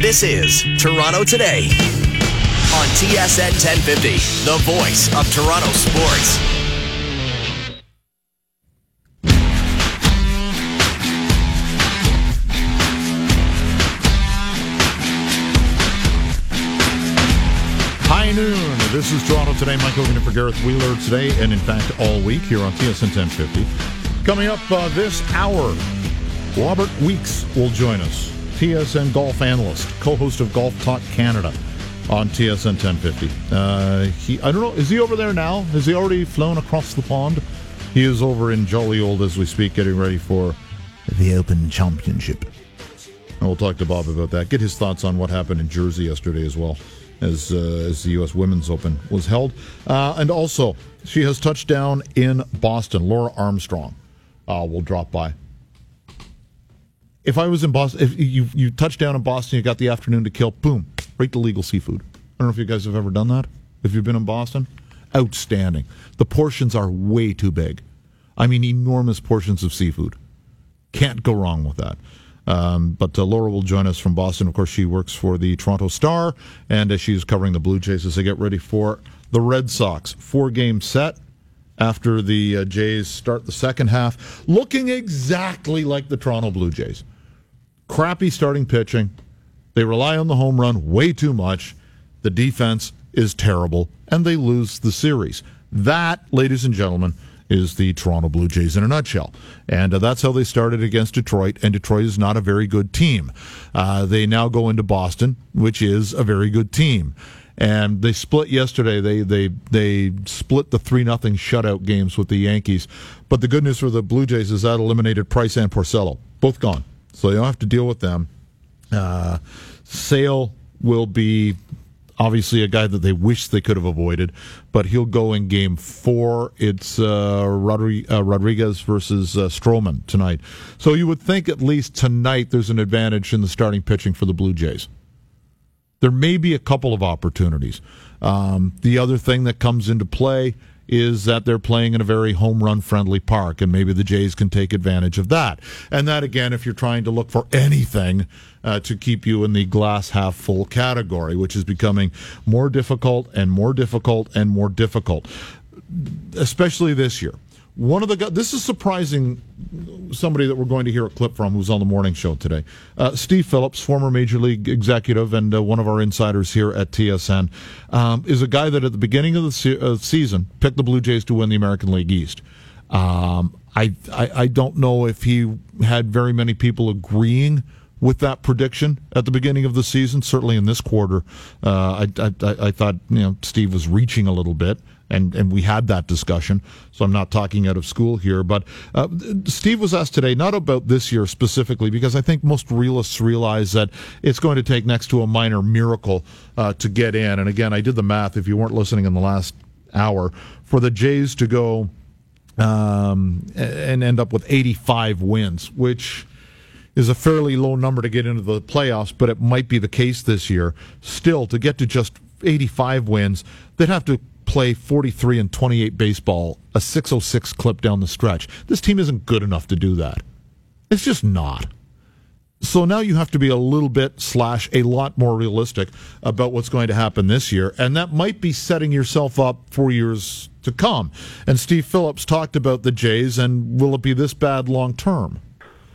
This is Toronto Today on TSN 1050, the voice of Toronto sports. High noon. This is Toronto Today. Mike Hogan for Gareth Wheeler today, and in fact all week here on TSN 1050. Coming up this hour, Robert Weeks will join us, TSN golf analyst, co-host of Golf Talk Canada on TSN 1050. I don't know, is he over there now? Has he already flown across the pond? He is over in Jolly Old as we speak, getting ready for the Open Championship. And we'll talk to Bob about that. Get his thoughts on what happened in Jersey yesterday as well, as the U.S. Women's Open was held. And also, she has touched down in Boston. Laura Armstrong will drop by. If I was in Boston, if you touch down in Boston, you got the afternoon to kill, boom, right to legal seafood. I don't know if you guys have ever done that, if you've been in Boston. Outstanding. The portions are way too big. I mean, enormous portions of seafood. Can't go wrong with that. But Laura will join us from Boston. Of course, she works for the Toronto Star, and she's covering the Blue Jays as they get ready for the Red Sox. 4-game set. After the Jays start the second half, looking exactly like the Toronto Blue Jays. Crappy starting pitching. They rely on the home run way too much. The defense is terrible, and they lose the series. That, ladies and gentlemen, is the Toronto Blue Jays in a nutshell. And that's how they started against Detroit, and Detroit is not a very good team. They now go into Boston, which is a very good team. And they split yesterday. They split the 3-0 shutout games with the Yankees. But the good news for the Blue Jays is that eliminated Price and Porcello. Both gone. So you don't have to deal with them. Sale will be obviously a guy that they wish they could have avoided. But he'll go in Game 4. It's Rodriguez versus Stroman tonight. So you would think at least tonight there's an advantage in the starting pitching for the Blue Jays. There may be a couple of opportunities. The other thing that comes into play is that they're playing in a very home run friendly park, and maybe the Jays can take advantage of that. And that, again, if you're trying to look for anything to keep you in the glass half full category, which is becoming more difficult and more difficult and more difficult, especially this year. This is surprising, somebody that we're going to hear a clip from who's on the morning show today. Steve Phillips, former Major League executive and one of our insiders here at TSN, is a guy that at the beginning of the season picked the Blue Jays to win the American League East. I don't know if he had very many people agreeing with that prediction at the beginning of the season, certainly in this quarter. I thought, Steve was reaching a little bit. And we had that discussion, so I'm not talking out of school here. But Steve was asked today, not about this year specifically, because I think most realists realize that it's going to take next to a minor miracle to get in. And again, I did the math, if you weren't listening in the last hour, for the Jays to go and end up with 85 wins, which is a fairly low number to get into the playoffs, but it might be the case this year. Still, to get to just 85 wins, they'd have to play 43-28 baseball, a 606 clip down the stretch. This team isn't good enough to do that. It's just not. So now you have to be a little bit / a lot more realistic about what's going to happen this year, and that might be setting yourself up for years to come. And Steve Phillips talked about the Jays, and will it be this bad long term?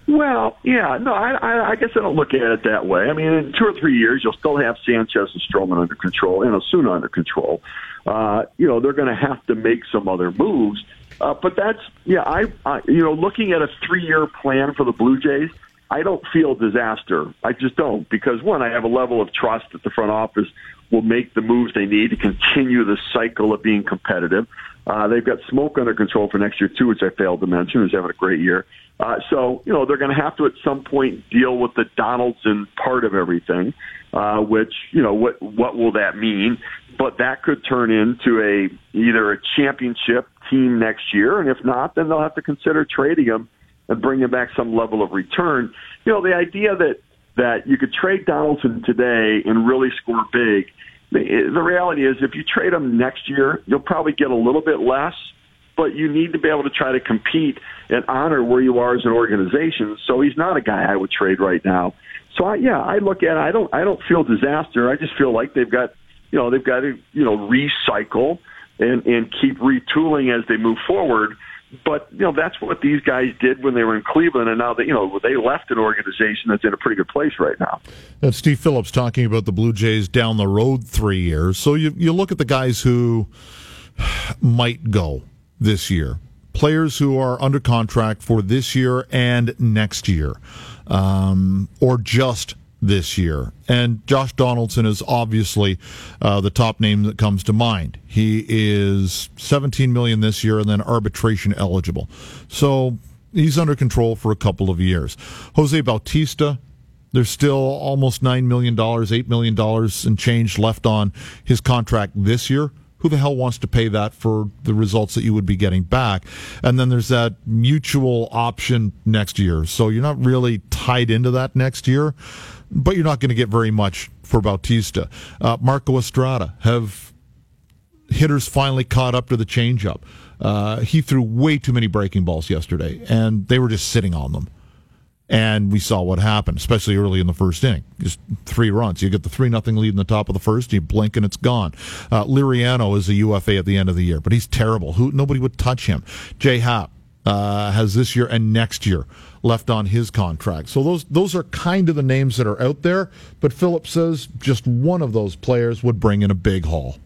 Well, yeah, no, I guess I don't look at it that way. I mean, in 2 or 3 years, you'll still have Sanchez and Stroman under control, and Osuna under control. They're going to have to make some other moves. But that's, looking at a 3-year plan for the Blue Jays, I don't feel disaster. I just don't. Because, one, I have a level of trust that the front office will make the moves they need to continue the cycle of being competitive. They've got Smoke under control for next year, too, which I failed to mention, who's having a great year. So they're going to have to, at some point, deal with the Donaldson part of everything, which, what will that mean? But that could turn into either a championship team next year, and if not, then they'll have to consider trading him and bringing back some level of return. The idea that you could trade Donaldson today and really score big, the reality is if you trade him next year, you'll probably get a little bit less, but you need to be able to try to compete and honor where you are as an organization. So he's not a guy I would trade right now. So I look at it. I don't feel disaster. I just feel like they've got to recycle and keep retooling as they move forward. But that's what these guys did when they were in Cleveland, and now that they left an organization that's in a pretty good place right now. That's Steve Phillips talking about the Blue Jays down the road 3 years. So you look at the guys who might go this year, players who are under contract for this year and next year, or just this year. And Josh Donaldson is obviously the top name that comes to mind. He is $17 million this year and then arbitration eligible. So he's under control for a couple of years. Jose Bautista, there's still almost $9 million, $8 million and change left on his contract this year. Who the hell wants to pay that for the results that you would be getting back? And then there's that mutual option next year. So you're not really tied into that next year, but you're not going to get very much for Bautista. Marco Estrada, have hitters finally caught up to the changeup? He threw way too many breaking balls yesterday, and they were just sitting on them. And we saw what happened, especially early in the first inning. Just 3 runs. You get the 3-0 lead in the top of the first, you blink and it's gone. Liriano is a UFA at the end of the year, but he's terrible. Nobody would touch him. Jay Happ has this year and next year left on his contract. So those are kind of the names that are out there, but Phillips says just one of those players would bring in a big haul.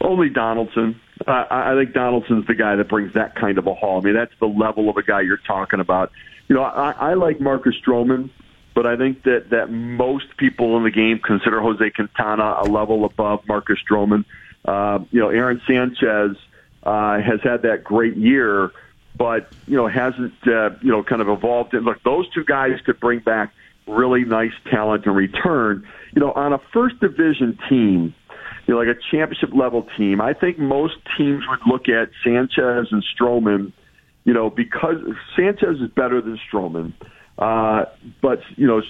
Only Donaldson. I think Donaldson's the guy that brings that kind of a haul. I mean, that's the level of a guy you're talking about. I like Marcus Stroman, but I think that most people in the game consider Jose Quintana a level above Marcus Stroman. Aaron Sanchez has had that great year, but hasn't kind of evolved. And look, those two guys could bring back really nice talent in return. On a first division team, like a championship level team, I think most teams would look at Sanchez and Stroman. Because Sanchez is better than Stroman, but,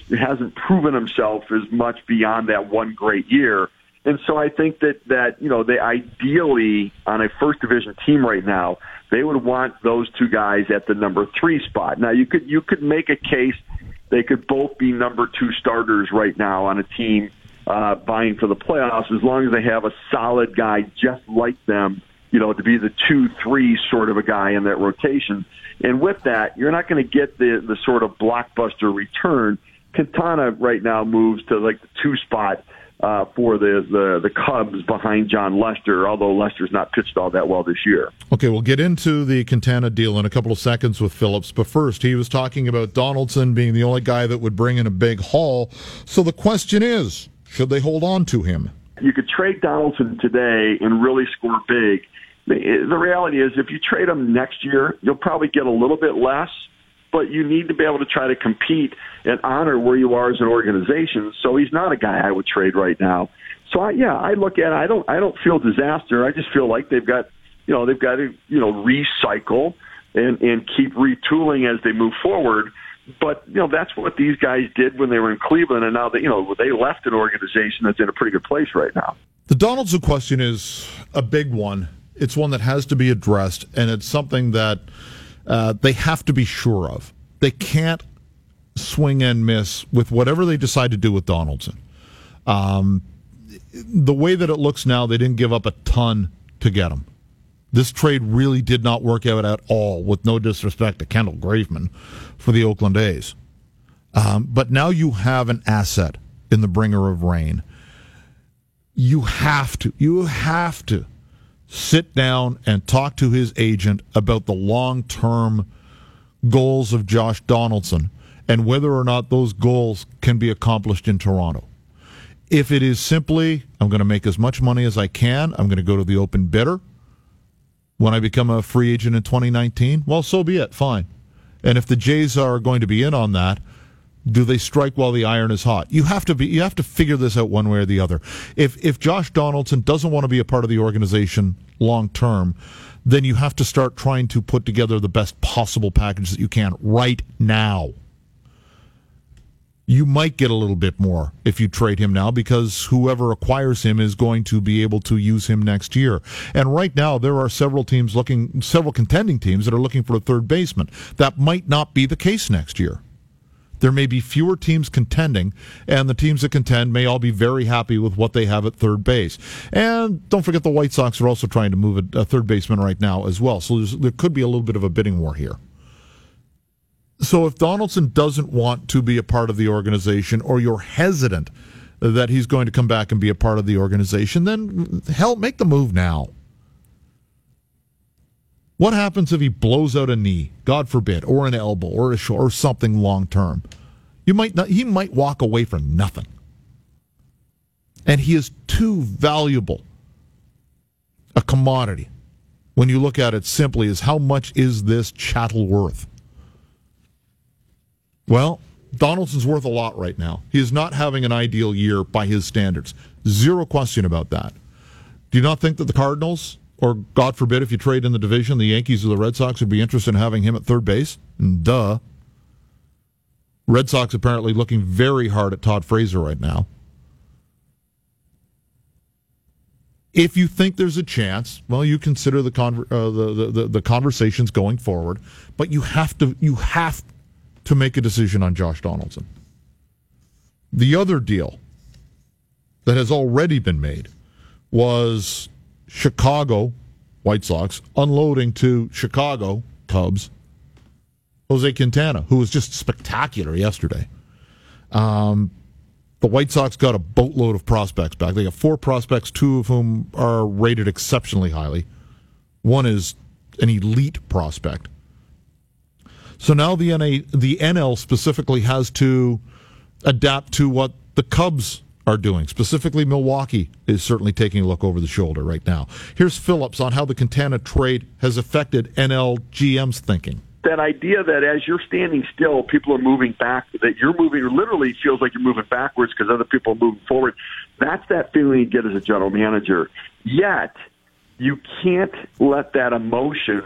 hasn't proven himself as much beyond that one great year. And so I think that they ideally, on a first division team right now, they would want those two guys at the number 3 spot. Now, you could make a case they could both be number 2 starters right now on a team vying for the playoffs, as long as they have a solid guy just like them, to be the 2-3 sort of a guy in that rotation. And with that, you're not going to get the sort of blockbuster return. Quintana right now moves to like the 2 spot for the Cubs behind John Lester, although Lester's not pitched all that well this year. Okay, we'll get into the Quintana deal in a couple of seconds with Phillips, but first he was talking about Donaldson being the only guy that would bring in a big haul. So the question is, should they hold on to him? You could trade Donaldson today and really score big. The reality is, if you trade him next year, you'll probably get a little bit less, but you need to be able to try to compete and honor where you are as an organization. So he's not a guy I would trade right now. So I look at it. I don't feel disaster. I just feel like they've got to recycle and keep retooling as they move forward. But that's what these guys did when they were in Cleveland, and now that they left an organization that's in a pretty good place right now. The Donaldson question is a big one. It's one that has to be addressed, and it's something that they have to be sure of. They can't swing and miss with whatever they decide to do with Donaldson. The way that it looks now, they didn't give up a ton to get him. This trade really did not work out at all, with no disrespect to Kendall Graveman for the Oakland A's. But now you have an asset in the bringer of rain. You have to sit down and talk to his agent about the long-term goals of Josh Donaldson and whether or not those goals can be accomplished in Toronto. If it is simply, I'm going to make as much money as I can, I'm going to go to the open bidder, when I become a free agent in 2019, well, so be it, fine. And if the Jays are going to be in on that, do they strike while the iron is hot? You have to figure this out one way or the other. If Josh Donaldson doesn't want to be a part of the organization long term, then you have to start trying to put together the best possible package that you can right now. you might get a little bit more if you trade him now, because whoever acquires him is going to be able to use him next year. And right now, there are several contending teams that are looking for a third baseman. That might not be the case next year. There may be fewer teams contending, and the teams that contend may all be very happy with what they have at third base. And don't forget the White Sox are also trying to move a third baseman right now as well. So there could be a little bit of a bidding war here. So if Donaldson doesn't want to be a part of the organization, or you're hesitant that he's going to come back and be a part of the organization, then, hell, make the move now. What happens if he blows out a knee, God forbid, or an elbow, or a shoulder, or something long-term? He might walk away for nothing. And he is too valuable a commodity when you look at it simply as how much is this chattel worth? Well, Donaldson's worth a lot right now. He is not having an ideal year by his standards. Zero question about that. Do you not think that the Cardinals, or God forbid if you trade in the division, the Yankees or the Red Sox would be interested in having him at third base? Duh. Red Sox apparently looking very hard at Todd Frazier right now. If you think there's a chance, well, you consider the conversations going forward, but you have to make a decision on Josh Donaldson. The other deal that has already been made was Chicago White Sox unloading to Chicago Cubs Jose Quintana, who was just spectacular yesterday. The White Sox got a boatload of prospects back. They got four prospects, two of whom are rated exceptionally highly. One is an elite prospect. So now the NL specifically has to adapt to what the Cubs are doing. Specifically, Milwaukee is certainly taking a look over the shoulder right now. Here's Phillips on how the Quintana trade has affected NL GM's thinking. That idea that as you're standing still, people are moving back, that you're moving, literally feels like you're moving backwards because other people are moving forward. That's that feeling you get as a general manager. Yet, you can't let that emotion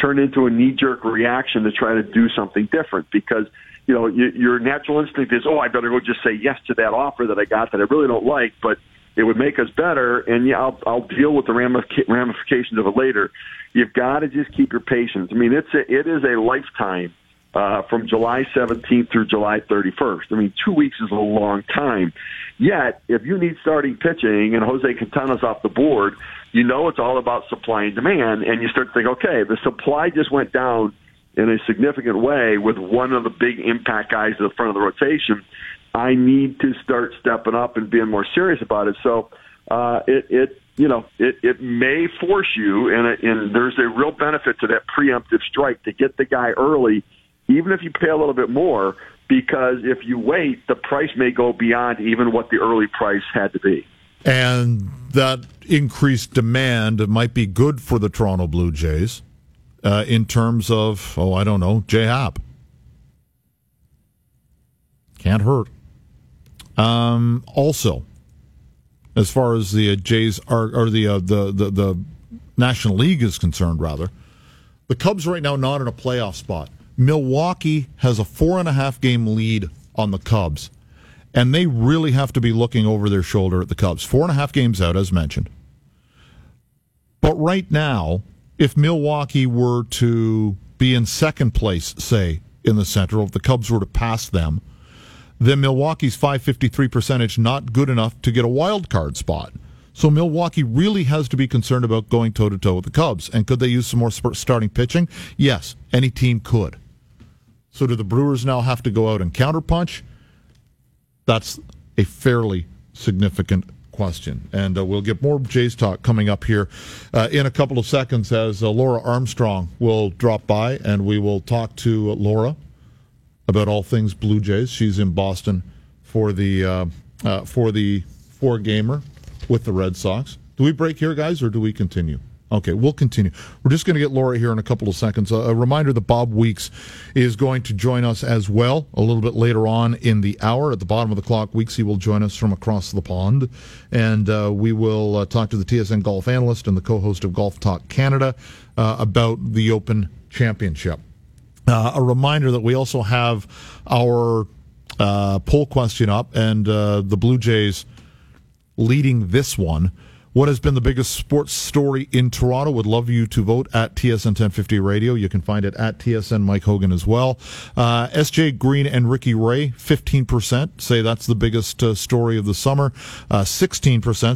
turn into a knee-jerk reaction to try to do something different, because you know your natural instinct is, oh, I better go just say yes to that offer that I got that I really don't like, but it would make us better, and yeah, I'll deal with the ramifications of it later. You've got to just keep your patience. I mean, it is a lifetime from July 17th through July 31st. I mean, 2 weeks is a long time. Yet, if you need starting pitching and Jose Quintana's off the board, you know it's all about supply and demand, and you start to think, okay, the supply just went down in a significant way with one of the big impact guys at the front of the rotation. I need to start stepping up and being more serious about it. So it may force you, and there's a real benefit to that preemptive strike to get the guy early, even if you pay a little bit more, because if you wait, the price may go beyond even what the early price had to be. And that increased demand might be good for the Toronto Blue Jays in terms of, Jay Happ. Can't hurt. Also, as far as the Jays are, or the National League is concerned, rather, the Cubs right now not in a playoff spot. Milwaukee has a 4.5-game lead on the Cubs. And they really have to be looking over their shoulder at the Cubs. 4.5 games out, as mentioned. But right now, if Milwaukee were to be in second place, say, in the Central, if the Cubs were to pass them, then Milwaukee's .553 percentage not good enough to get a wild card spot. So Milwaukee really has to be concerned about going toe-to-toe with the Cubs. And could they use some more starting pitching? Yes, any team could. So do the Brewers now have to go out and counterpunch? That's a fairly significant question. And we'll get more Jays talk coming up here in a couple of seconds as Laura Armstrong will drop by, and we will talk to Laura about all things Blue Jays. She's in Boston for the four-gamer with the Red Sox. Do we break here, guys, or do we continue? Okay, we'll continue. We're just going to get Laura here in a couple of seconds. A reminder that Bob Weeks is going to join us as well a little bit later on in the hour. At the bottom of the clock, Weeksy will join us from across the pond. And we will talk to the TSN golf analyst and the co-host of Golf Talk Canada about the Open Championship. A reminder that we also have our poll question up, and the Blue Jays leading this one. What has been the biggest sports story in Toronto? Would love you to vote at TSN 1050 Radio. You can find it at TSN Mike Hogan as well. SJ Green and Ricky Ray, 15%, say that's the biggest story of the summer. 16%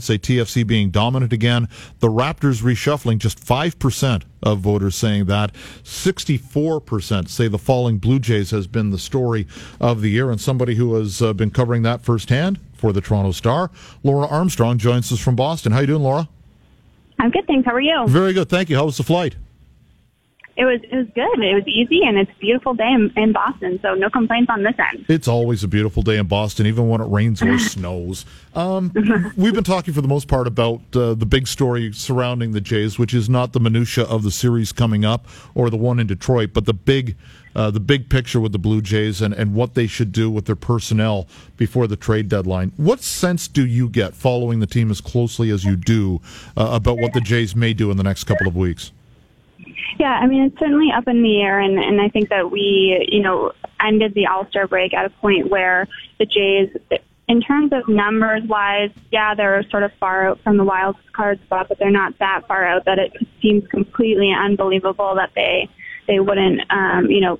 say TFC being dominant again. The Raptors reshuffling, just 5% of voters saying that. 64% say the falling Blue Jays has been the story of the year. And somebody who has been covering that firsthand for the Toronto Star, Laura Armstrong joins us from Boston. How you doing, Laura? I'm good, thanks. How are you? Very good, thank you. How was the flight? It was good. It was easy, and it's a beautiful day in Boston, so no complaints on this end. It's always a beautiful day in Boston, even when it rains or snows. We've been talking for the most part about the big story surrounding the Jays, which is not the minutia of the series coming up or the one in Detroit, but the big picture with the Blue Jays and what they should do with their personnel before the trade deadline. What sense do you get, following the team as closely as you do, about what the Jays may do in the next couple of weeks? Yeah, I mean, it's certainly up in the air, and I think that we, ended the All-Star break at a point where the Jays, in terms of numbers-wise, yeah, they're sort of far out from the wild card spot, but they're not that far out that it seems completely unbelievable that they wouldn't,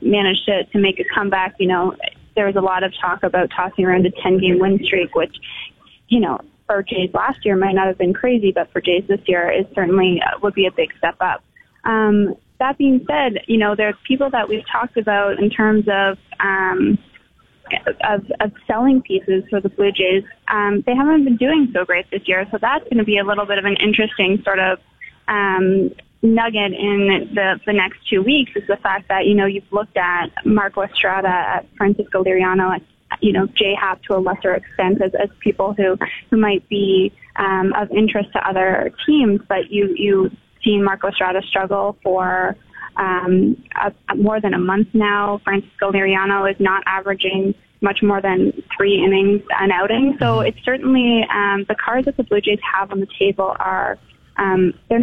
manage to make a comeback. There was a lot of talk about tossing around a 10-game win streak, which, for Jays last year might not have been crazy, but for Jays this year it certainly would be a big step up. That being said, there's people that we've talked about in terms of selling pieces for the Blue Jays. They haven't been doing so great this year, so that's going to be a little bit of an interesting sort of nugget in the next 2 weeks, is the fact that, you've looked at Marco Estrada, at Francisco Liriano, at, Jay Happ to a lesser extent as people who might be of interest to other teams, but you seen Marco Estrada struggle for more than a month now. Francisco Liriano is not averaging much more than 3 innings an outing. So it's certainly the cards that the Blue Jays have on the table are they're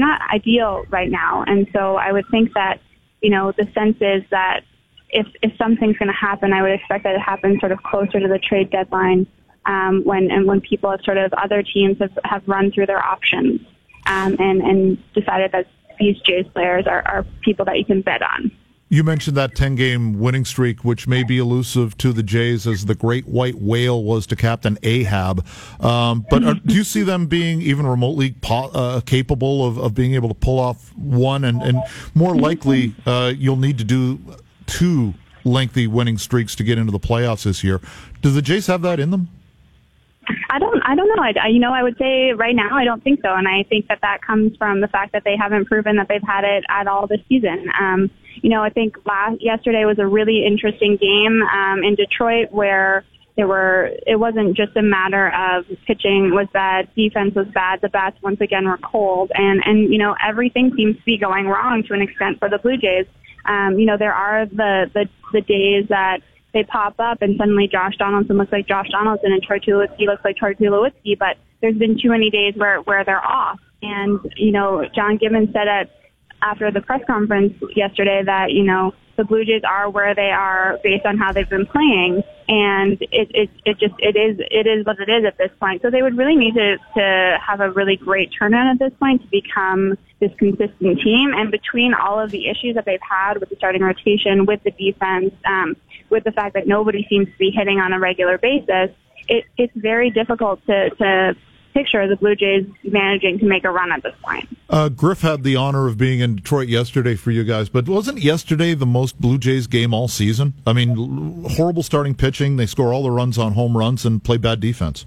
not ideal right now. And so I would think that the sense is that if something's going to happen, I would expect that it happens sort of closer to the trade deadline when people have sort of other teams have run through their options. And decided that these Jays players are people that you can bet on. You mentioned that 10-game winning streak, which may be elusive to the Jays as the great white whale was to Captain Ahab. But do you see them being even remotely capable of being able to pull off one? And more likely, you'll need to do 2 lengthy winning streaks to get into the playoffs this year. Do the Jays have that in them? I don't know. I would say right now I don't think so, and I think that comes from the fact that they haven't proven that they've had it at all this season. I think yesterday was a really interesting game in Detroit where it wasn't just a matter of pitching was bad, defense was bad, the bats once again were cold, and everything seems to be going wrong to an extent for the Blue Jays. There are the days that they pop up and suddenly Josh Donaldson looks like Josh Donaldson and Troy Tulowitzki looks like Troy Tulowitzki, but there's been too many days where they're off. And, John Gibbons said after the press conference yesterday that, the Blue Jays are where they are based on how they've been playing. And it is what it is at this point. So they would really need to have a really great turnaround at this point to become this consistent team. And between all of the issues that they've had with the starting rotation, with the defense, with the fact that nobody seems to be hitting on a regular basis, it's very difficult to picture the Blue Jays managing to make a run at this point. Griff had the honor of being in Detroit yesterday for you guys, but wasn't yesterday the most Blue Jays game all season? I mean, horrible starting pitching, they score all the runs on home runs and play bad defense.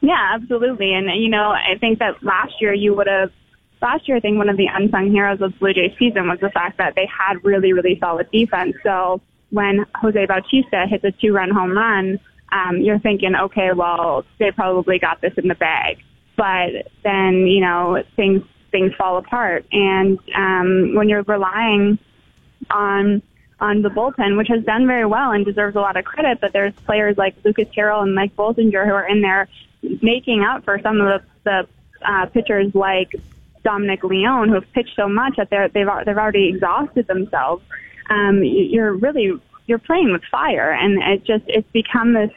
Yeah, absolutely. And, I think that last year, I think one of the unsung heroes of Blue Jays season was the fact that they had really, really solid defense. So when Jose Bautista hits a 2-run home run, you're thinking, okay, well, they probably got this in the bag. But then, things fall apart. And when you're relying on the bullpen, which has done very well and deserves a lot of credit, but there's players like Lucas Harrell and Mike Bolsinger who are in there making up for some of the pitchers like Dominic Leone, who have pitched so much that they've already exhausted themselves. You're really you're playing with fire. And it's become this,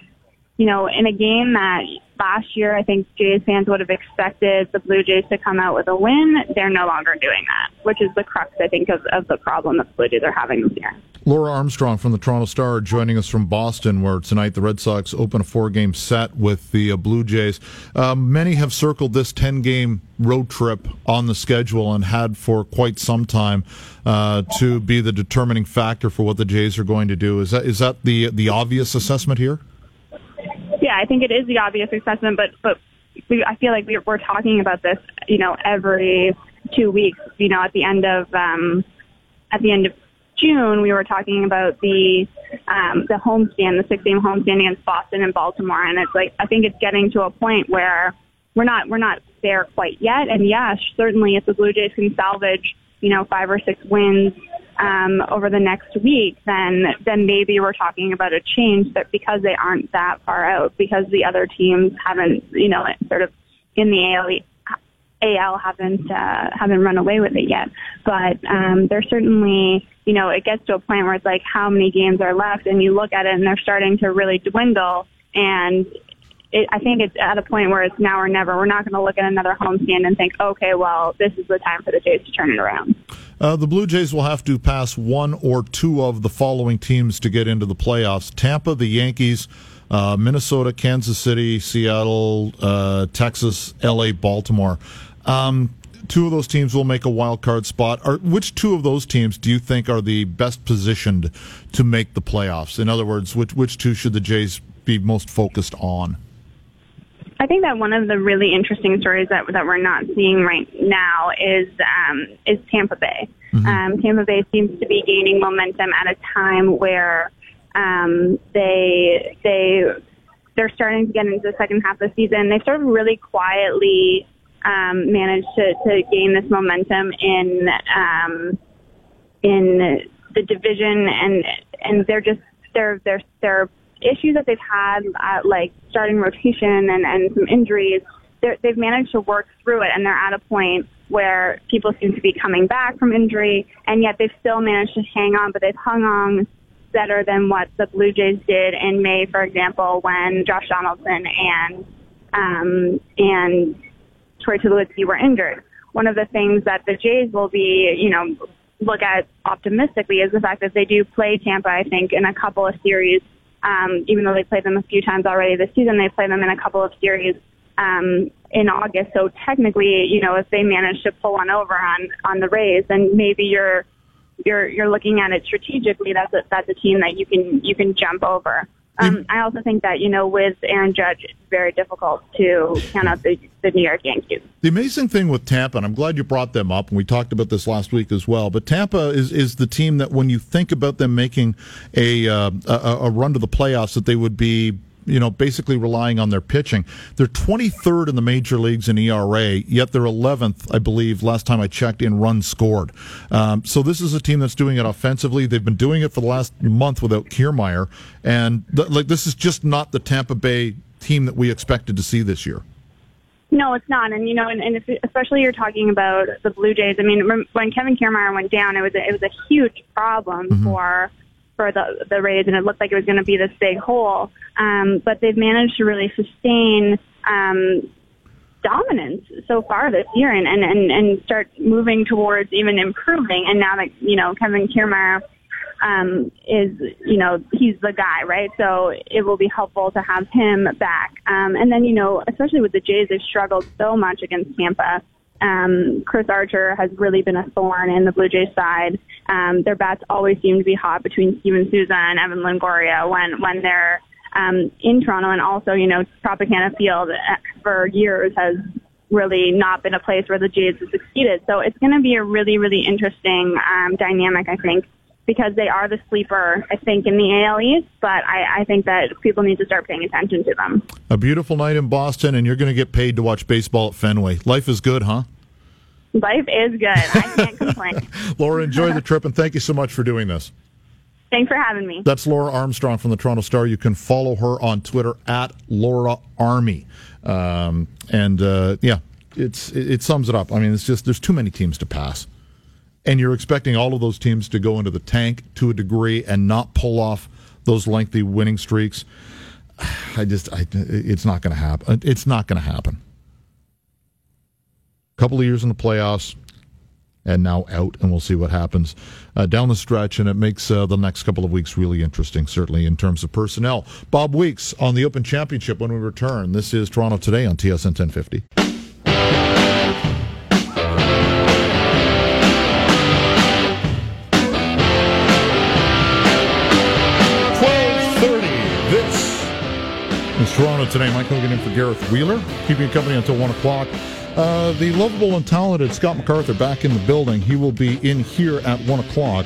you know, in a game that last year I think Jays fans would have expected the Blue Jays to come out with a win. They're no longer doing that, which is the crux, I think, of the problem that the Blue Jays are having this year. Laura Armstrong from the Toronto Star joining us from Boston, where tonight the Red Sox open a 4-game set with the Blue Jays. Many have circled this 10-game road trip on the schedule and had for quite some time to be the determining factor for what the Jays are going to do. Is that the obvious assessment here? Yeah, I think it is the obvious assessment, but I feel like we're talking about this, you know, every 2 weeks. You know, at the end of June, we were talking about the homestand, the 6-game homestand against Boston and Baltimore, and it's like I think it's getting to a point where we're not there quite yet. And yeah, certainly if the Blue Jays can salvage, you know, 5 or 6 wins over the next week, then maybe we're talking about a change, but because they aren't that far out, because the other teams haven't, you know, sort of in the AL haven't run away with it yet. But they're certainly, you know, it gets to a point where it's like how many games are left, and you look at it and they're starting to really dwindle. And I think it's at a point where it's now or never. We're not going to look at another homestand and think, okay, well, this is the time for the Jays to turn it around. The Blue Jays will have to pass 1 or 2 of the following teams to get into the playoffs: Tampa, the Yankees, Minnesota, Kansas City, Seattle, Texas, LA, Baltimore. 2 of those teams will make a wild card spot. Which 2 of those teams do you think are the best positioned to make the playoffs? In other words, which 2 should the Jays be most focused on? I think that one of the really interesting stories that we're not seeing right now is Tampa Bay. Mm-hmm. Tampa Bay seems to be gaining momentum at a time where they're starting to get into the second half of the season. They sort of really quietly managed to gain this momentum in the division, and they're just they're issues that they've had, like starting rotation and some injuries, they've managed to work through it, and they're at a point where people seem to be coming back from injury, and yet they've still managed to hang on, but they've hung on better than what the Blue Jays did in May, for example, when Josh Donaldson and Troy Tulowitzki were injured. One of the things that the Jays will be, you know, look at optimistically is the fact that they do play Tampa, I think, in a couple of series. Even though they played them a few times already this season, they play them in a couple of series in August. So technically, you know, if they manage to pull one over on the Rays, then maybe you're looking at it strategically. That's a team that you can jump over. I also think that, you know, with Aaron Judge, it's very difficult to count out the New York Yankees. The amazing thing with Tampa, and I'm glad you brought them up, and we talked about this last week as well, but Tampa is the team that when you think about them making a run to the playoffs, that they would be, you know, basically relying on their pitching. They're 23rd in the major leagues in ERA, yet they're 11th, I believe, last time I checked, in runs scored. So this is a team that's doing it offensively. They've been doing it for the last month without Kiermaier, and this is just not the Tampa Bay team that we expected to see this year. No, it's not, and you know, and if, especially you're talking about the Blue Jays. I mean, when Kevin Kiermaier went down, it was a huge problem for the Rays, and it looked like it was going to be this big hole. But they've managed to really sustain dominance so far this year and start moving towards even improving. And now that, you know, Kevin Kiermaier is, you know, he's the guy, right? So it will be helpful to have him back. And then, you know, especially with the Jays, they've struggled so much against Tampa. Chris Archer has really been a thorn in the Blue Jays side. Their bats always seem to be hot between Steven Souza and Evan Longoria when they're in Toronto. And also, you know, Tropicana Field for years has really not been a place where the Jays have succeeded. So it's going to be a really, really interesting dynamic, I think, because they are the sleeper, I think, in the AL East, but I think that people need to start paying attention to them. A beautiful night in Boston, and you're going to get paid to watch baseball at Fenway. Life is good, huh? Life is good. I can't complain. Laura, enjoy the trip, and thank you so much for doing this. Thanks for having me. That's Laura Armstrong from the Toronto Star. You can follow her on Twitter at Laura Army. It sums it up. I mean, it's just there's too many teams to pass. And you're expecting all of those teams to go into the tank to a degree and not pull off those lengthy winning streaks. It's not going to happen. It's not going to happen. A couple of years in the playoffs, and now out, and we'll see what happens down the stretch, and it makes the next couple of weeks really interesting, certainly in terms of personnel. Bob Weeks on the Open Championship when we return. This is Toronto Today on TSN 1050. It's Toronto Today. Mike Hogan in for Gareth Wheeler, keeping you company until 1 o'clock. The lovable and talented Scott MacArthur back in the building. He will be in here at 1 o'clock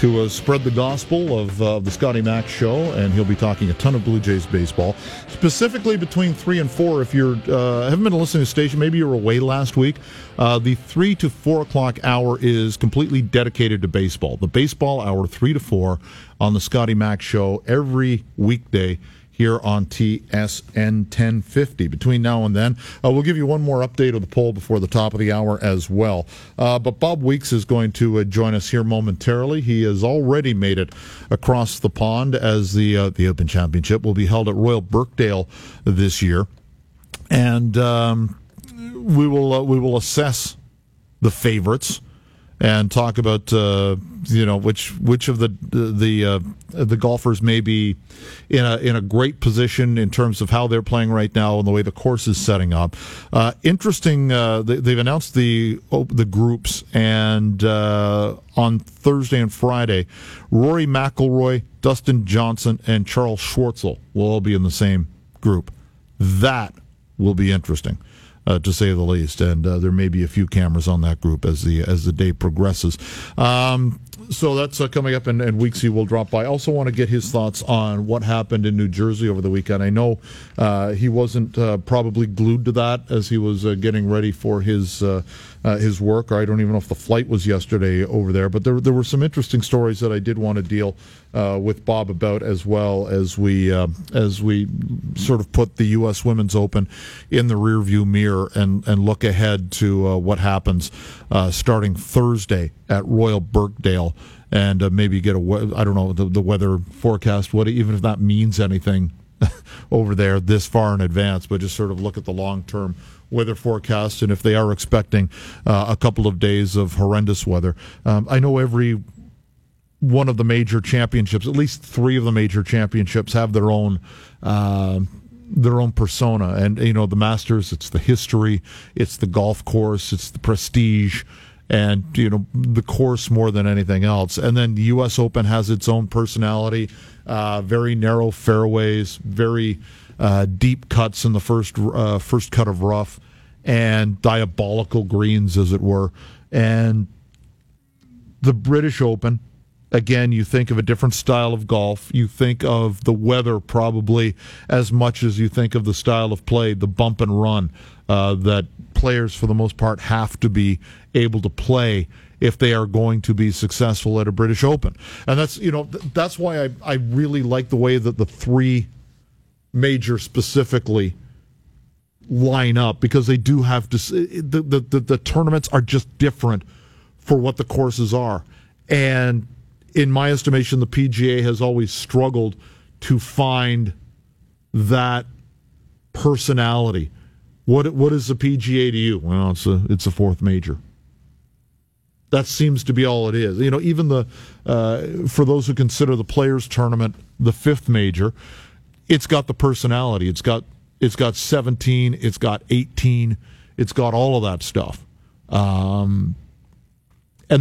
to spread the gospel of the Scotty Mac show, and he'll be talking a ton of Blue Jays baseball, specifically between 3 and 4. If you haven't been listening to the station, maybe you were away last week, the 3 to 4 o'clock hour is completely dedicated to baseball. The baseball hour, 3 to 4, on the Scotty Mac show every weekday here on TSN 1050. Between now and then, we'll give you one more update of the poll before the top of the hour as well. But Bob Weeks is going to join us here momentarily. He has already made it across the pond, as the Open Championship will be held at Royal Birkdale this year. And we will assess the favorites and talk about which of the golfers may be in a great position in terms of how they're playing right now and the way the course is setting up. Interesting. They've announced the groups, and on Thursday and Friday, Rory McIlroy, Dustin Johnson, and Charles Schwartzel will all be in the same group. That will be interesting, to say the least, and there may be a few cameras on that group as the day progresses. So that's coming up, and Weeksy will drop by. I also want to get his thoughts on what happened in New Jersey over the weekend. I know he wasn't probably glued to that as he was getting ready for his work, or I don't even know if the flight was yesterday over there. But there were some interesting stories that I did want to deal with Bob about, as well as we sort of put the U.S. Women's Open in the rearview mirror and look ahead to what happens starting Thursday at Royal Birkdale, and maybe get the weather forecast, what even if that means anything over there this far in advance, but just sort of look at the long-term weather forecast, and if they are expecting a couple of days of horrendous weather. I know every one of the major championships, at least three of the major championships, have their own persona, and the Masters, it's the history, it's the golf course, it's the prestige, and the course more than anything else. And then the U.S. Open has its own personality, very narrow fairways, very deep cuts in the first cut of rough, and diabolical greens, as it were. And the British Open, again, you think of a different style of golf. You think of the weather probably as much as you think of the style of play, the bump and run that players, for the most part, have to be able to play if they are going to be successful at a British Open. And that's that's why I really like the way that the three major specifically line up, because they do have to. The tournaments are just different for what the courses are, and in my estimation, the PGA has always struggled to find that personality. What is the PGA to you? Well, it's a fourth major. That seems to be all it is. Even the for those who consider the Players Tournament the fifth major, it's got the personality. It's got 17. It's got 18. It's got all of that stuff. And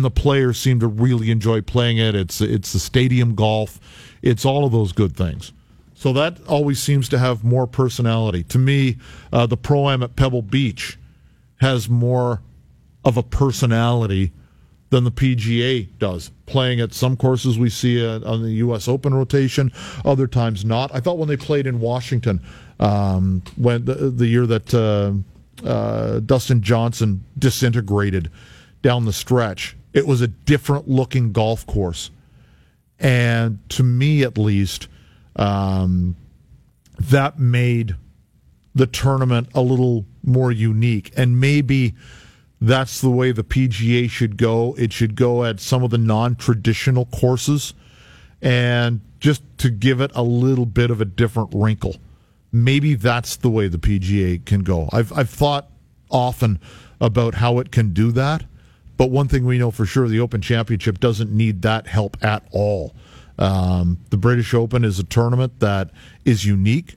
the players seem to really enjoy playing it. It's the stadium golf. It's all of those good things. So that always seems to have more personality. To me, the Pro-Am at Pebble Beach has more of a personality than the PGA does, playing at some courses we see on the U.S. Open rotation, other times not. I thought when they played in Washington, when the year that Dustin Johnson disintegrated down the stretch, it was a different-looking golf course. And to me, at least, that made the tournament a little more unique. And maybe that's the way the PGA should go. It should go at some of the non-traditional courses, and just to give it a little bit of a different wrinkle. Maybe that's the way the PGA can go. I've thought often about how it can do that, but one thing we know for sure, the Open Championship doesn't need that help at all. The British Open is a tournament that is unique.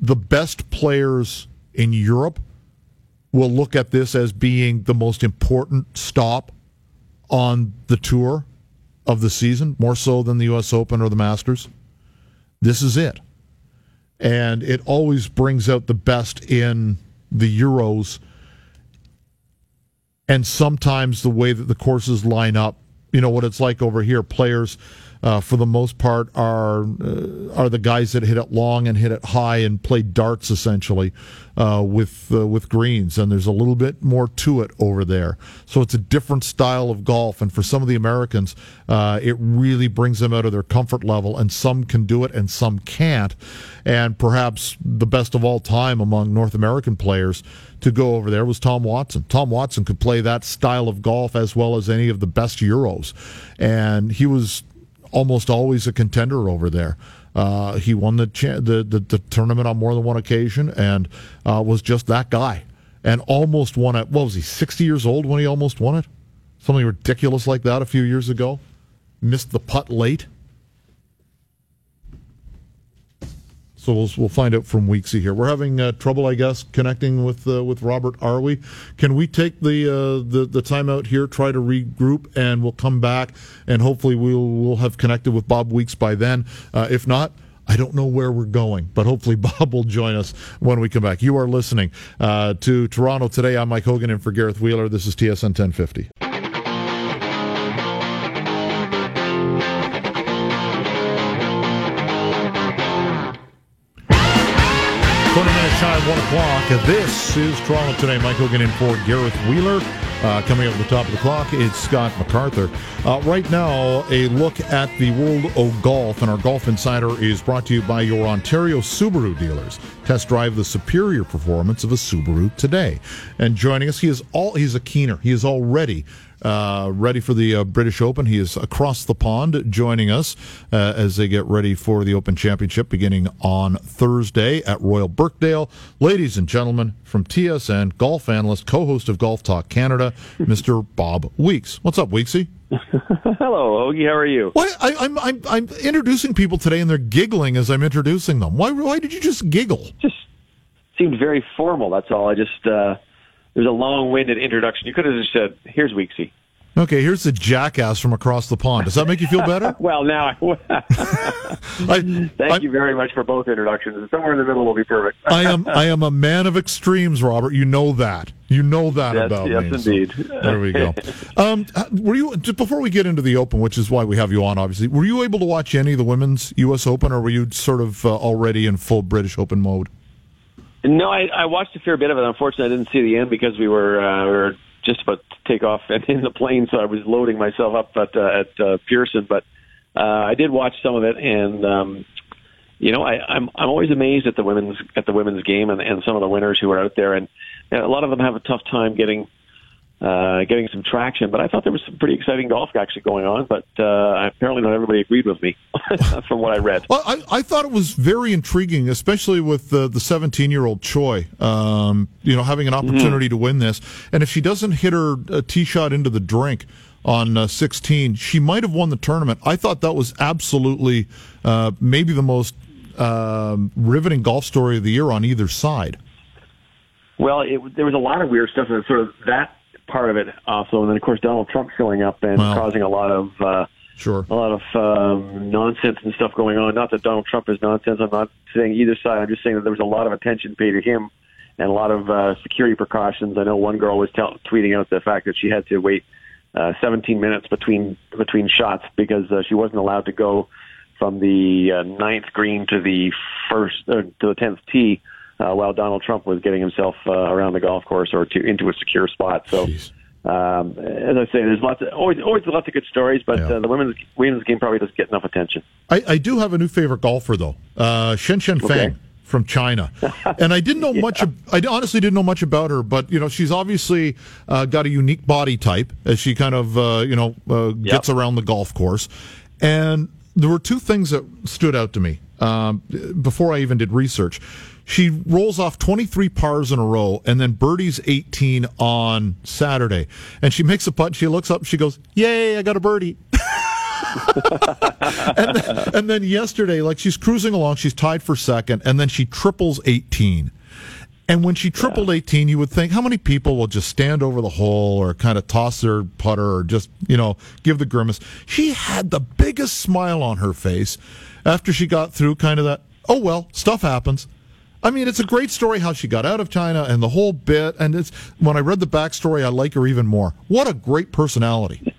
The best players in Europe will look at this as being the most important stop on the tour of the season, more so than the U.S. Open or the Masters. This is it. And it always brings out the best in the Euros. And sometimes the way that the courses line up, you know what it's like over here. Players, for the most part, are the guys that hit it long and hit it high and play darts, essentially, with greens. And there's a little bit more to it over there. So it's a different style of golf. And for some of the Americans, it really brings them out of their comfort level. And some can do it and some can't. And perhaps the best of all time among North American players to go over there was Tom Watson. Tom Watson could play that style of golf as well as any of the best Euros. And he was almost always a contender over there. He won the tournament on more than one occasion, and was just that guy. And almost won it. What was he, 60 years old when he almost won it? Something ridiculous like that a few years ago. Missed the putt late. So we'll find out from Weeksy here. We're having trouble, I guess, connecting with Robert. Are we? Can we take the time out here, try to regroup, and we'll come back, and hopefully we'll have connected with Bob Weeks by then. If not, I don't know where we're going, but hopefully Bob will join us when we come back. You are listening to Toronto Today. I'm Mike Hogan, and for Gareth Wheeler, this is TSN 1050. Time, 1 o'clock. This is Toronto Today. Mike Hogan in for Gareth Wheeler. Coming up at the top of the clock, it's Scott MacArthur. Right now, a look at the world of golf, and our Golf Insider is brought to you by your Ontario Subaru dealers. Test drive the superior performance of a Subaru today. And joining us, he's a keener. He is already ready for the British Open. He is across the pond joining us as they get ready for the Open Championship beginning on Thursday at Royal Birkdale. Ladies and gentlemen, from TSN, golf analyst, co-host of Golf Talk Canada, Mr. Bob Weeks. What's up, Weeksy? Hello, Hoagie. How are you? What? I'm introducing people today, and they're giggling as I'm introducing them. Why did you just giggle? Just seemed very formal, that's all. I just... There's a long-winded introduction. You could have just said, here's Weeksy. Okay, here's the jackass from across the pond. Does that make you feel better? Well, now I will. Thank you very much for both introductions. Somewhere in the middle will be perfect. I am a man of extremes, Robert. You know that. You know that about me. Yes, indeed. So, there we go. Were you, before we get into the Open, which is why we have you on, obviously, were you able to watch any of the women's U.S. Open, or were you sort of already in full British Open mode? No, I watched a fair bit of it. Unfortunately, I didn't see the end because we were just about to take off and in the plane, so I was loading myself up at Pearson. But I did watch some of it, and I'm always amazed at the women's game and some of the winners who are out there, and a lot of them have a tough time getting some traction. But I thought there was some pretty exciting golf actually going on, but apparently not everybody agreed with me from what I read. Well, I thought it was very intriguing, especially with the 17-year-old Choi, having an opportunity to win this. And if she doesn't hit her tee shot into the drink on 16, she might have won the tournament. I thought that was absolutely maybe the most riveting golf story of the year on either side. Well, there was a lot of weird stuff, and sort of that part of it also, and then of course Donald Trump showing up and causing a lot of nonsense and stuff going on. Not that Donald Trump is nonsense. I'm not saying either side. I'm just saying that there was a lot of attention paid to him and a lot of security precautions. I know one girl was tweeting out the fact that she had to wait 17 minutes between shots because she wasn't allowed to go from the ninth green to the tenth tee. While Donald Trump was getting himself around the golf course or into a secure spot. So, as I say, there's always lots of good stories, but the women's game probably doesn't get enough attention. I do have a new favorite golfer, though, Shen Fang. from China. And I didn't know much. I honestly didn't know much about her, but, you know, she's obviously got a unique body type as she kind of, gets around the golf course. And there were two things that stood out to me before I even did research. She rolls off 23 pars in a row and then birdies 18 on Saturday. And she makes a putt. She looks up. She goes, yay, I got a birdie. and then yesterday, like, she's cruising along. She's tied for second. And then she triples 18. And when she tripled 18, you would think, how many people will just stand over the hole or kind of toss their putter or just, you know, give the grimace? She had the biggest smile on her face after she got through kind of that, oh, well, stuff happens. I mean, it's a great story how she got out of China and the whole bit. And it's when I read the backstory, I like her even more. What a great personality.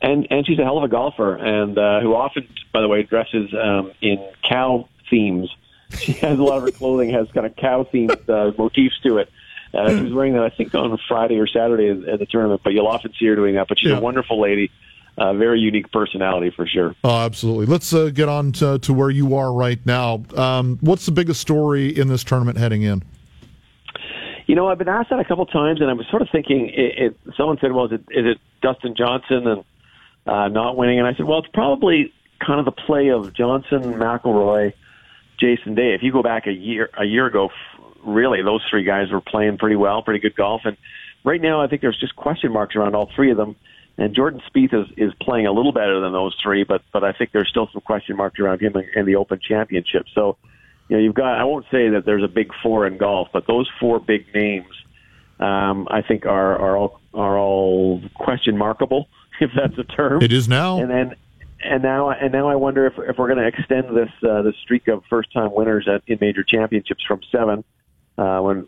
And she's a hell of a golfer, and who often, by the way, dresses in cow themes. She has a lot of her clothing has kind of cow-themed motifs to it. She was wearing that, I think, on Friday or Saturday at the tournament, but you'll often see her doing that. But she's a wonderful lady, very unique personality for sure. Oh, absolutely. Let's get on to where you are right now. What's the biggest story in this tournament heading in? You know, I've been asked that a couple times, and I was sort of thinking, someone said, well, is it Dustin Johnson and not winning? And I said, well, it's probably kind of the play of Johnson, McIlroy, Jason Day. If you go back a year ago, really, those three guys were playing pretty well, pretty good golf. And right now, I think there's just question marks around all three of them. And Jordan Spieth is playing a little better than those three, but I think there's still some question marks around him in the Open Championship. So, you know, you've got, I won't say that there's a big four in golf, but those four big names, I think are all question markable, if that's a term. It is now. And now I wonder if we're going to extend this streak of first-time winners in major championships from 7,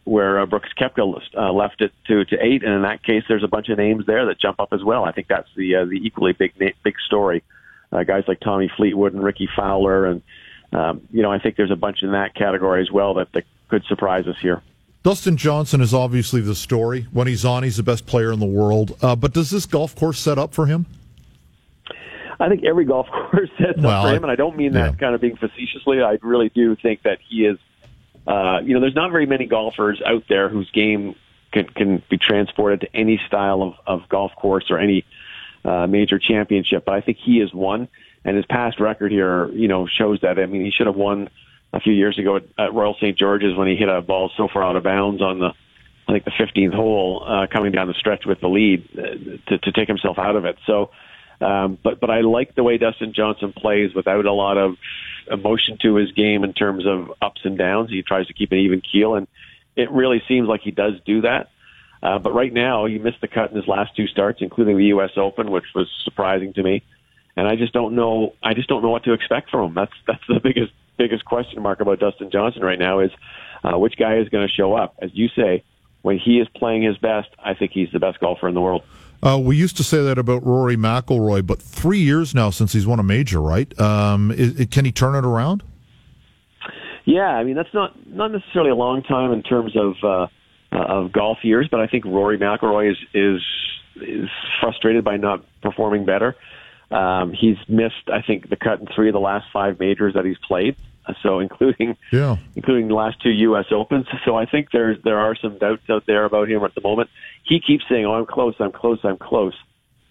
where Brooks Koepka left it to 8, and in that case, there's a bunch of names there that jump up as well. I think that's the equally big story. Guys like Tommy Fleetwood and Ricky Fowler, and I think there's a bunch in that category as well that could surprise us here. Dustin Johnson is obviously the story. When he's on, he's the best player in the world. But does this golf course set up for him? I think every golf course sets up for him, and I don't mean that kind of being facetiously. I really do think that he is, there's not very many golfers out there whose game can be transported to any style of golf course or any major championship. But I think he is one, and his past record here, you know, shows that. I mean, he should have won a few years ago at Royal St. George's when he hit a ball so far out of bounds on the 15th hole, coming down the stretch with the lead to take himself out of it. So. But I like the way Dustin Johnson plays without a lot of emotion to his game in terms of ups and downs. He tries to keep an even keel, and it really seems like he does do that. But right now, he missed the cut in his last two starts, including the U.S. Open, which was surprising to me. And I just don't know. I just don't know what to expect from him. That's the biggest question mark about Dustin Johnson right now is which guy is going to show up. As you say, when he is playing his best, I think he's the best golfer in the world. We used to say that about Rory McIlroy, but 3 years now since he's won a major, right? Can he turn it around? Yeah, I mean, that's not necessarily a long time in terms of golf years, but I think Rory McIlroy is frustrated by not performing better. He's missed, I think, the cut in 3 of the last 5 majors that he's played, so including the last 2 U.S. Opens. So I think there are some doubts out there about him at the moment. He keeps saying, "Oh, I'm close, I'm close, I'm close,"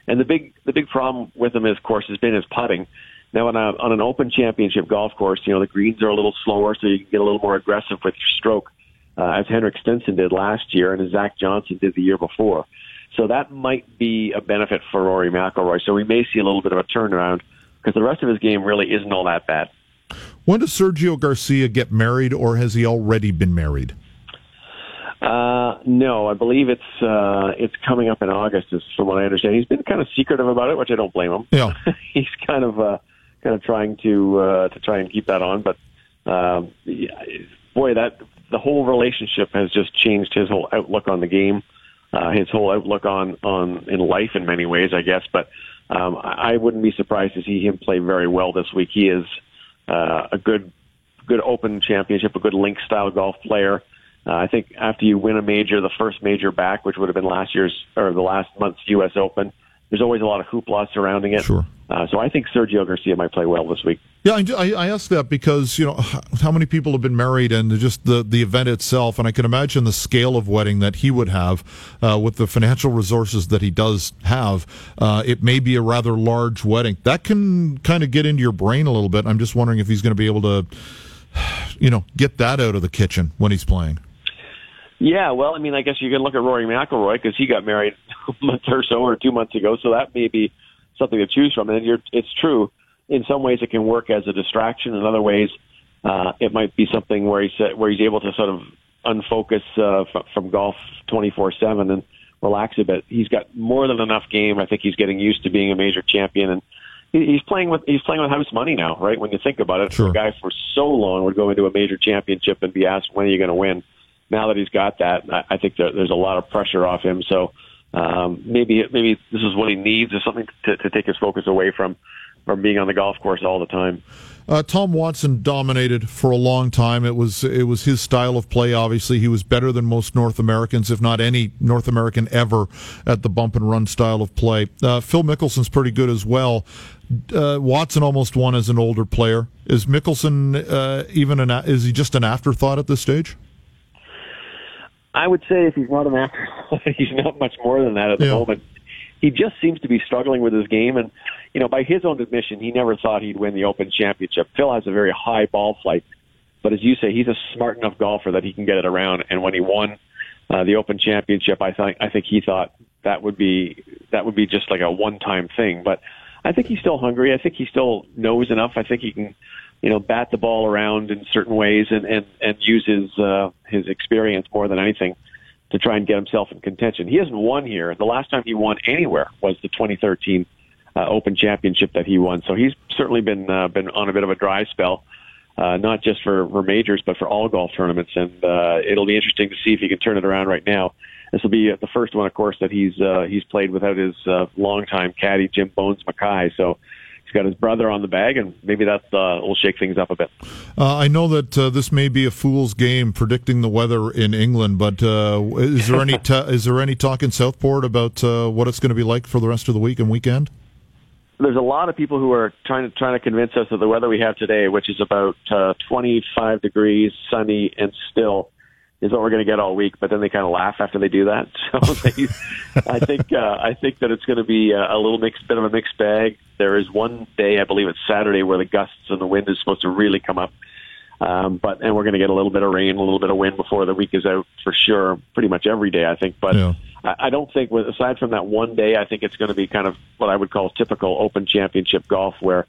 and the big problem with him, of course, has been his putting. Now, on an Open Championship golf course, you know, the greens are a little slower, so you can get a little more aggressive with your stroke, as Henrik Stenson did last year and as Zach Johnson did the year before. So that might be a benefit for Rory McIlroy. So we may see a little bit of a turnaround because the rest of his game really isn't all that bad. When does Sergio Garcia get married, or has he already been married? No, I believe it's coming up in August, is from what I understand. He's been kind of secretive about it, which I don't blame him. Yeah. He's kind of trying to try and keep that on, but boy, that the whole relationship has just changed his whole outlook on the game, his whole outlook on in life in many ways, I guess. But I wouldn't be surprised to see him play very well this week. He is a good Open Championship, a good link-style golf player. I think after you win a major, the first major back, which would have been last month's U.S. Open, there's always a lot of hoopla surrounding it. Sure. So I think Sergio Garcia might play well this week. Yeah, I ask that because, you know, how many people have been married and just the event itself, and I can imagine the scale of wedding that he would have with the financial resources that he does have. It may be a rather large wedding. That can kind of get into your brain a little bit. I'm just wondering if he's going to be able to, you know, get that out of the kitchen when he's playing. Yeah, well, I mean, I guess you can look at Rory McIlroy because he got married a month or so or 2 months ago, so that may be something to choose from. And it's true. In some ways, it can work as a distraction. In other ways, it might be something where he's able to sort of unfocus from golf 24/7 and relax a bit. He's got more than enough game. I think he's getting used to being a major champion, and he's playing with house money now, right? When you think about it, sure. The guy for so long would go into a major championship and be asked, "When are you going to win?" Now that he's got that, I think there's a lot of pressure off him. So maybe this is what he needs, is something to take his focus away from being on the golf course all the time. Tom Watson dominated for a long time. It was his style of play, obviously. He was better than most North Americans, if not any North American ever, at the bump-and-run style of play. Phil Mickelson's pretty good as well. Watson almost won as an older player. Is Mickelson is he just an afterthought at this stage? I would say if he's not an afterthought, he's not much more than that at the moment. He just seems to be struggling with his game, and you know, by his own admission, he never thought he'd win the Open Championship. Phil has a very high ball flight, but as you say, he's a smart enough golfer that he can get it around. And when he won the Open Championship, I think he thought that would be just like a one-time thing. But I think he's still hungry. I think he still knows enough. I think he can, you know, bat the ball around in certain ways and use his experience more than anything to try and get himself in contention. He hasn't won here. The last time he won anywhere was the 2013 Open Championship that he won. So he's certainly been on a bit of a dry spell, not just for majors, but for all golf tournaments. And it'll be interesting to see if he can turn it around right now. This will be the first one, of course, that he's played without his longtime caddy, Jim Bones Mackay. So he's got his brother on the bag, and maybe that will shake things up a bit. I know that this may be a fool's game predicting the weather in England, but is there any talk in Southport about what it's going to be like for the rest of the week and weekend? There's a lot of people who are trying to convince us that the weather we have today, which is about 25 degrees, sunny and still, is what we're going to get all week, but then they kind of laugh after they do that. So I think that it's going to be a little bit of a mixed bag. There is one day, I believe it's Saturday, where the gusts and the wind is supposed to really come up. And we're going to get a little bit of rain, a little bit of wind before the week is out for sure, pretty much every day, I think. But yeah. I don't think, aside from that one day, I think it's going to be kind of what I would call typical Open Championship golf, where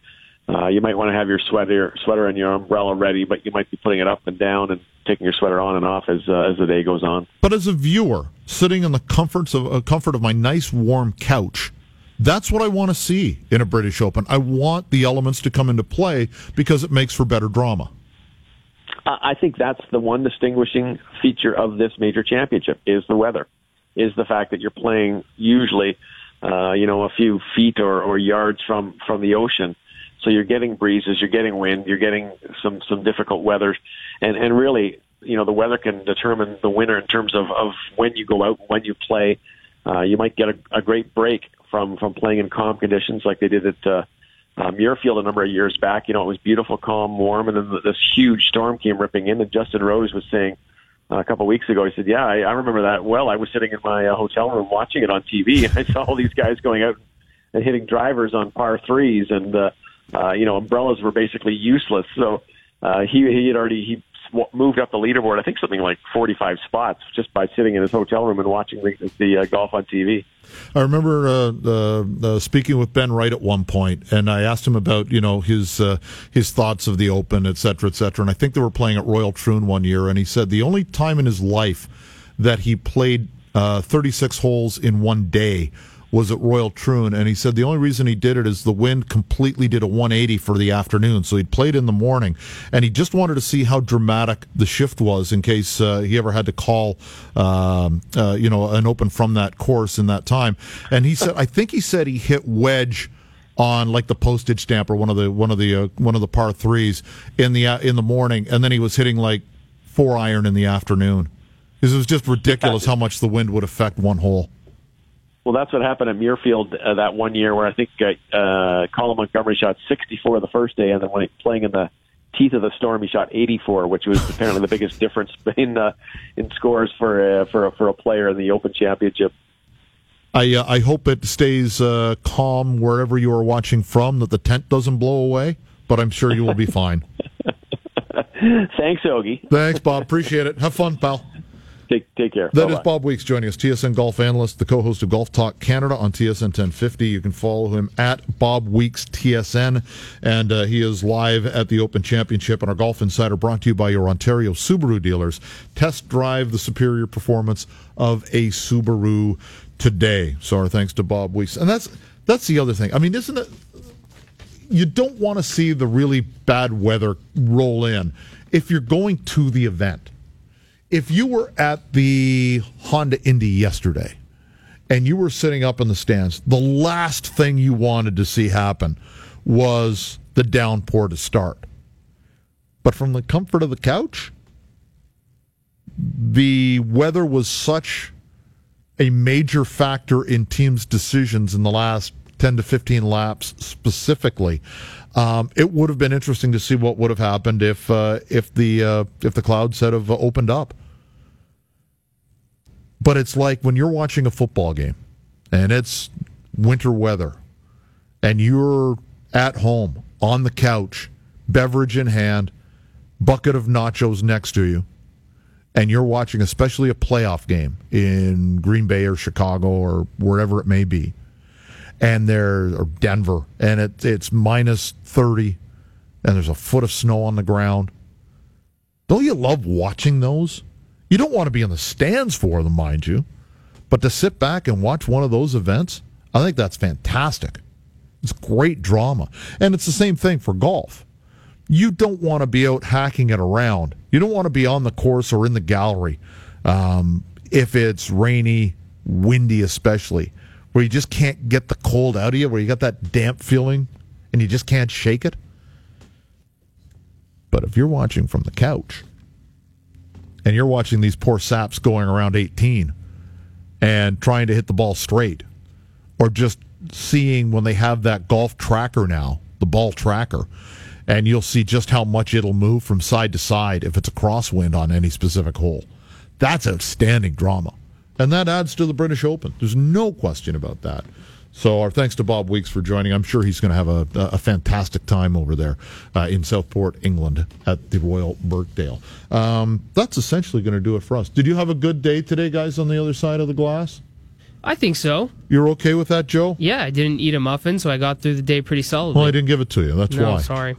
you might want to have your sweater and your umbrella ready, but you might be putting it up and down and taking your sweater on and off as the day goes on. But as a viewer, sitting in the comfort of my nice warm couch, that's what I want to see in a British Open. I want the elements to come into play because it makes for better drama. I think that's the one distinguishing feature of this major championship is the weather, is the fact that you're playing usually, a few feet or yards from the ocean. So you're getting breezes, you're getting wind, you're getting some difficult weather. And really, you know, the weather can determine the winner in terms of when you go out, when you play. You might get a great break from playing in calm conditions like they did at Muirfield a number of years back. You know, it was beautiful, calm, warm, and then this huge storm came ripping in. And Justin Rose was saying a couple of weeks ago, he said, yeah, I remember that well. I was sitting in my hotel room watching it on TV, and I saw all these guys going out and hitting drivers on par threes, and umbrellas were basically useless. So he moved up the leaderboard, I think something like 45 spots, just by sitting in his hotel room and watching the golf on TV. I remember speaking with Ben Wright at one point, and I asked him about, you know, his thoughts of the Open, et cetera, et cetera. And I think they were playing at Royal Troon one year, and he said the only time in his life that he played 36 holes in one day was at Royal Troon, and he said the only reason he did it is the wind completely did a 180 for the afternoon, so he'd played in the morning, and he just wanted to see how dramatic the shift was in case he ever had to call an Open from that course in that time. And he said, I think he said he hit wedge on like the postage stamp or one of the par threes in the morning, and then he was hitting like 4 iron in the afternoon, because it was just ridiculous how much the wind would affect one hole. Well, that's what happened at Muirfield that one year where I think Colin Montgomery shot 64 the first day, and then when he playing in the teeth of the storm, he shot 84, which was apparently the biggest difference in scores for a player in the Open Championship. I hope it stays calm wherever you are watching from, that the tent doesn't blow away, but I'm sure you will be fine. Thanks, Ogie. Thanks, Bob. Appreciate it. Have fun, pal. Take care. That Bye-bye. Is Bob Weeks joining us, TSN golf analyst, the co-host of Golf Talk Canada on TSN 1050. You can follow him at Bob Weeks TSN, and he is live at the Open Championship. And our Golf Insider brought to you by your Ontario Subaru dealers. Test drive the superior performance of a Subaru today. So our thanks to Bob Weeks. And that's the other thing. I mean, isn't it? You don't want to see the really bad weather roll in if you're going to the event. If you were at the Honda Indy yesterday and you were sitting up in the stands, the last thing you wanted to see happen was the downpour to start. But from the comfort of the couch, the weather was such a major factor in teams' decisions in the last 10 to 15 laps specifically. It would have been interesting to see what would have happened if the clouds had have opened up. But it's like when you're watching a football game and it's winter weather and you're at home on the couch, beverage in hand, bucket of nachos next to you, and you're watching especially a playoff game in Green Bay or Chicago or wherever it may be. And there, or Denver, and it's minus 30, and there's a foot of snow on the ground. Don't you love watching those? You don't want to be in the stands for them, mind you, but to sit back and watch one of those events, I think that's fantastic. It's great drama. And it's the same thing for golf. You don't want to be out hacking it around. You don't want to be on the course or in the gallery if it's rainy, windy especially, where you just can't get the cold out of you, where you got that damp feeling and you just can't shake it. But if you're watching from the couch and you're watching these poor saps going around 18 and trying to hit the ball straight, or just seeing when they have that golf tracker now, the ball tracker, and you'll see just how much it'll move from side to side if it's a crosswind on any specific hole. That's outstanding drama. And that adds to the British Open. There's no question about that. So our thanks to Bob Weeks for joining. I'm sure he's going to have a fantastic time over there in Southport, England, at the Royal Birkdale. That's essentially going to do it for us. Did you have a good day today, guys, on the other side of the glass? I think so. You're okay with that, Joe? Yeah, I didn't eat a muffin, so I got through the day pretty solidly. Well, I didn't give it to you. That's why. No, sorry.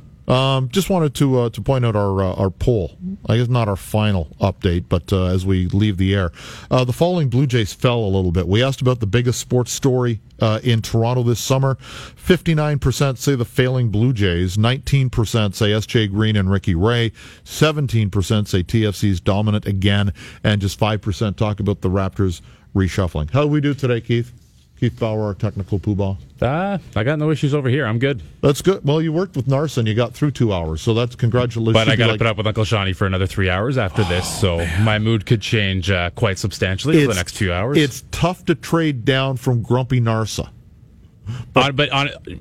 Just wanted to point out our poll. I guess not our final update, but as we leave the air. The following Blue Jays fell a little bit. We asked about the biggest sports story in Toronto this summer. 59% say the failing Blue Jays. 19% say S.J. Green and Ricky Ray. 17% say TFC's dominant again. And just 5% talk about the Raptors reshuffling. How do we do today, Keith? Keith Bauer, our technical poobah. I got no issues over here. I'm good. That's good. Well, you worked with Narson. You got through 2 hours, so that's congratulations. But I got to put up with Uncle Shawnee for another 3 hours after this, so man. My mood could change quite substantially over the next 2 hours. It's tough to trade down from grumpy Narsa. But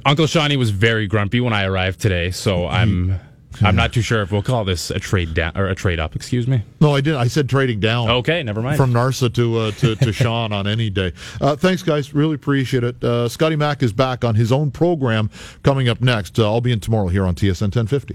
Uncle Shawnee was very grumpy when I arrived today, so I'm not too sure if we'll call this a trade down or a trade up. Excuse me. No, I didn't. I said trading down. Okay, never mind. From Narsa to Sean on any day. Thanks, guys. Really appreciate it. Scotty Mack is back on his own program coming up next. I'll be in tomorrow here on TSN 1050.